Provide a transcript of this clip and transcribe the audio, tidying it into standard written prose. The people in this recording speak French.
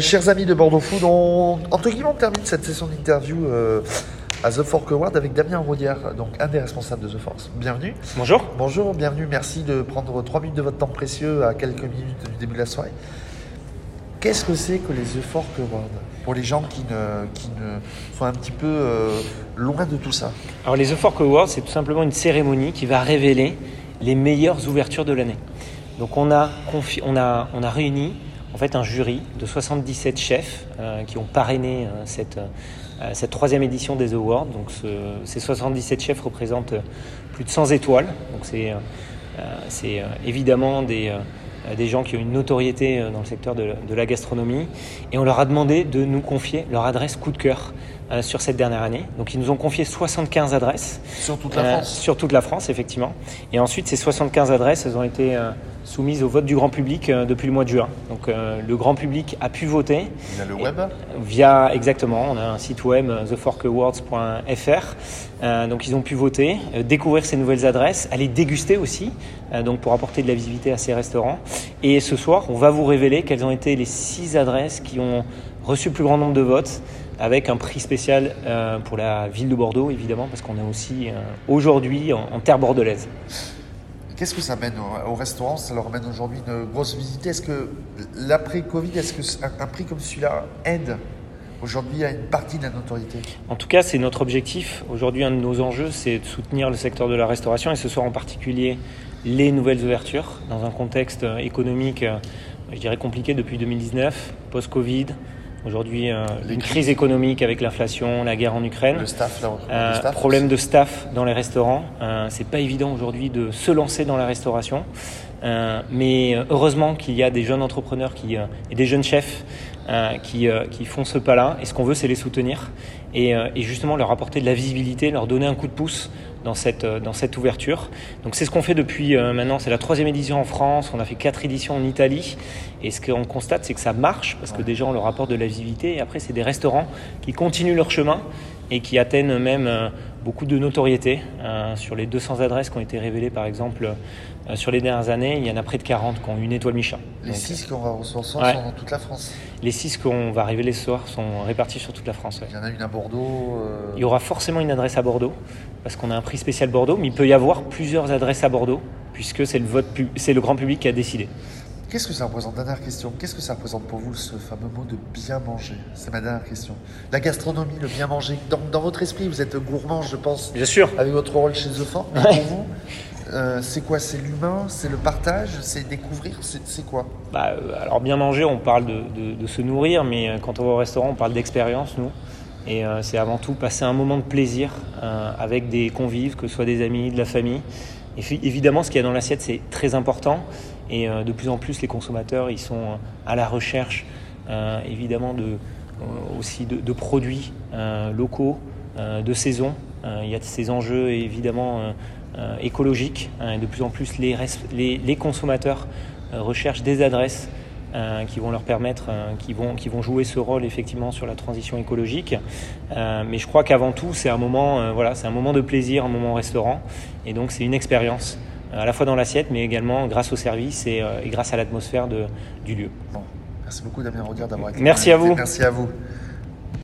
Chers amis de Bordeaux Food, entre guillemets, on termine cette session d'interview à The Fork Awards avec Damien Rouillard, donc un des responsables de The Fork. Bienvenue. Bonjour. Bonjour, bienvenue. Merci de prendre 3 minutes de votre temps précieux à quelques minutes du début de la soirée. Qu'est-ce que c'est que les The Fork Awards pour les gens qui ne sont un petit peu loin de tout ça? Alors les The Fork Awards, c'est tout simplement une cérémonie qui va révéler les meilleures ouvertures de l'année. Donc on a réuni en fait un jury de 77 chefs qui ont parrainé cette 3e édition des Awards. Donc ces 77 chefs représentent plus de 100 étoiles. Donc c'est évidemment des gens qui ont une notoriété dans le secteur de la gastronomie, et on leur a demandé de nous confier leur adresse coup de cœur sur cette dernière année. Donc ils nous ont confié 75 adresses. Sur toute la France. Sur toute la France, effectivement. Et ensuite, ces 75 adresses, elles ont été soumises au vote du grand public depuis le mois de juin. Donc le grand public a pu voter. Via le web ? Exactement. On a un site web, theforkawards.fr. Donc ils ont pu voter, découvrir ces nouvelles adresses, aller déguster aussi, donc pour apporter de la visibilité à ces restaurants. Et ce soir, on va vous révéler quelles ont été les 6 adresses qui ont reçu le plus grand nombre de votes, avec un prix spécial pour la ville de Bordeaux, évidemment, parce qu'on est aussi aujourd'hui en terre bordelaise. Qu'est-ce que ça mène aux restaurants? Ça leur mène aujourd'hui une grosse visite. Est-ce que l'après-Covid, est-ce qu'un prix comme celui-là aide aujourd'hui à une partie de la notoriété? En tout cas, c'est notre objectif. Aujourd'hui, un de nos enjeux, c'est de soutenir le secteur de la restauration, et ce soir en particulier les nouvelles ouvertures, dans un contexte économique, je dirais, compliqué depuis 2019, post-Covid. Aujourd'hui, une crise économique avec l'inflation, la guerre en Ukraine, le staff, problème de staff dans les restaurants. C'est pas évident aujourd'hui de se lancer dans la restauration, mais heureusement qu'il y a des jeunes entrepreneurs et des jeunes chefs qui font ce pas-là. Et ce qu'on veut, c'est les soutenir et justement leur apporter de la visibilité, leur donner un coup de pouce dans cette ouverture. Donc c'est ce qu'on fait depuis maintenant, c'est la 3e édition en France, on a fait 4 éditions en Italie, et ce qu'on constate, c'est que ça marche, parce que déjà on leur apporte de la visibilité, et après c'est des restaurants qui continuent leur chemin et qui atteignent même beaucoup de notoriété. Sur les 200 adresses qui ont été révélées, par exemple, sur les dernières années, il y en a près de 40 qui ont une étoile Michelin. Les 6 qu'on va recevoir ce soir sont dans toute la France. Les 6 qu'on va révéler ce soir sont répartis sur toute la France. Ouais. Il y en a une à Bordeaux. Il y aura forcément une adresse à Bordeaux, parce qu'on a un prix spécial Bordeaux, mais il peut y avoir plusieurs adresses à Bordeaux, puisque c'est le grand public qui a décidé. Qu'est-ce que ça représente? Dernière question. Qu'est-ce que ça représente pour vous, ce fameux mot de bien manger? C'est ma dernière question. La gastronomie, le bien manger. Dans votre esprit, vous êtes gourmand, je pense. Bien sûr. Avec votre rôle chez The Fork. Mais pour vous, c'est quoi? C'est l'humain? C'est le partage? C'est découvrir? C'est quoi? Alors, bien manger, on parle de se nourrir, mais quand on va au restaurant, on parle d'expérience, nous. Et c'est avant tout passer un moment de plaisir avec des convives, que ce soit des amis, de la famille. Et évidemment, ce qu'il y a dans l'assiette, c'est très important. Et de plus en plus, les consommateurs, ils sont à la recherche, évidemment, aussi de produits locaux, de saison. Il y a ces enjeux, évidemment, écologiques. Et de plus en plus, les consommateurs recherchent des adresses qui vont leur permettre, qui vont jouer ce rôle, effectivement, sur la transition écologique. Mais je crois qu'avant tout, c'est un moment, c'est un moment de plaisir, un moment au restaurant. Et donc, c'est une expérience, à la fois dans l'assiette, mais également grâce au service et grâce à l'atmosphère du lieu. Bon. Merci beaucoup, Damien Rouillard, d'avoir été là. Merci à vous.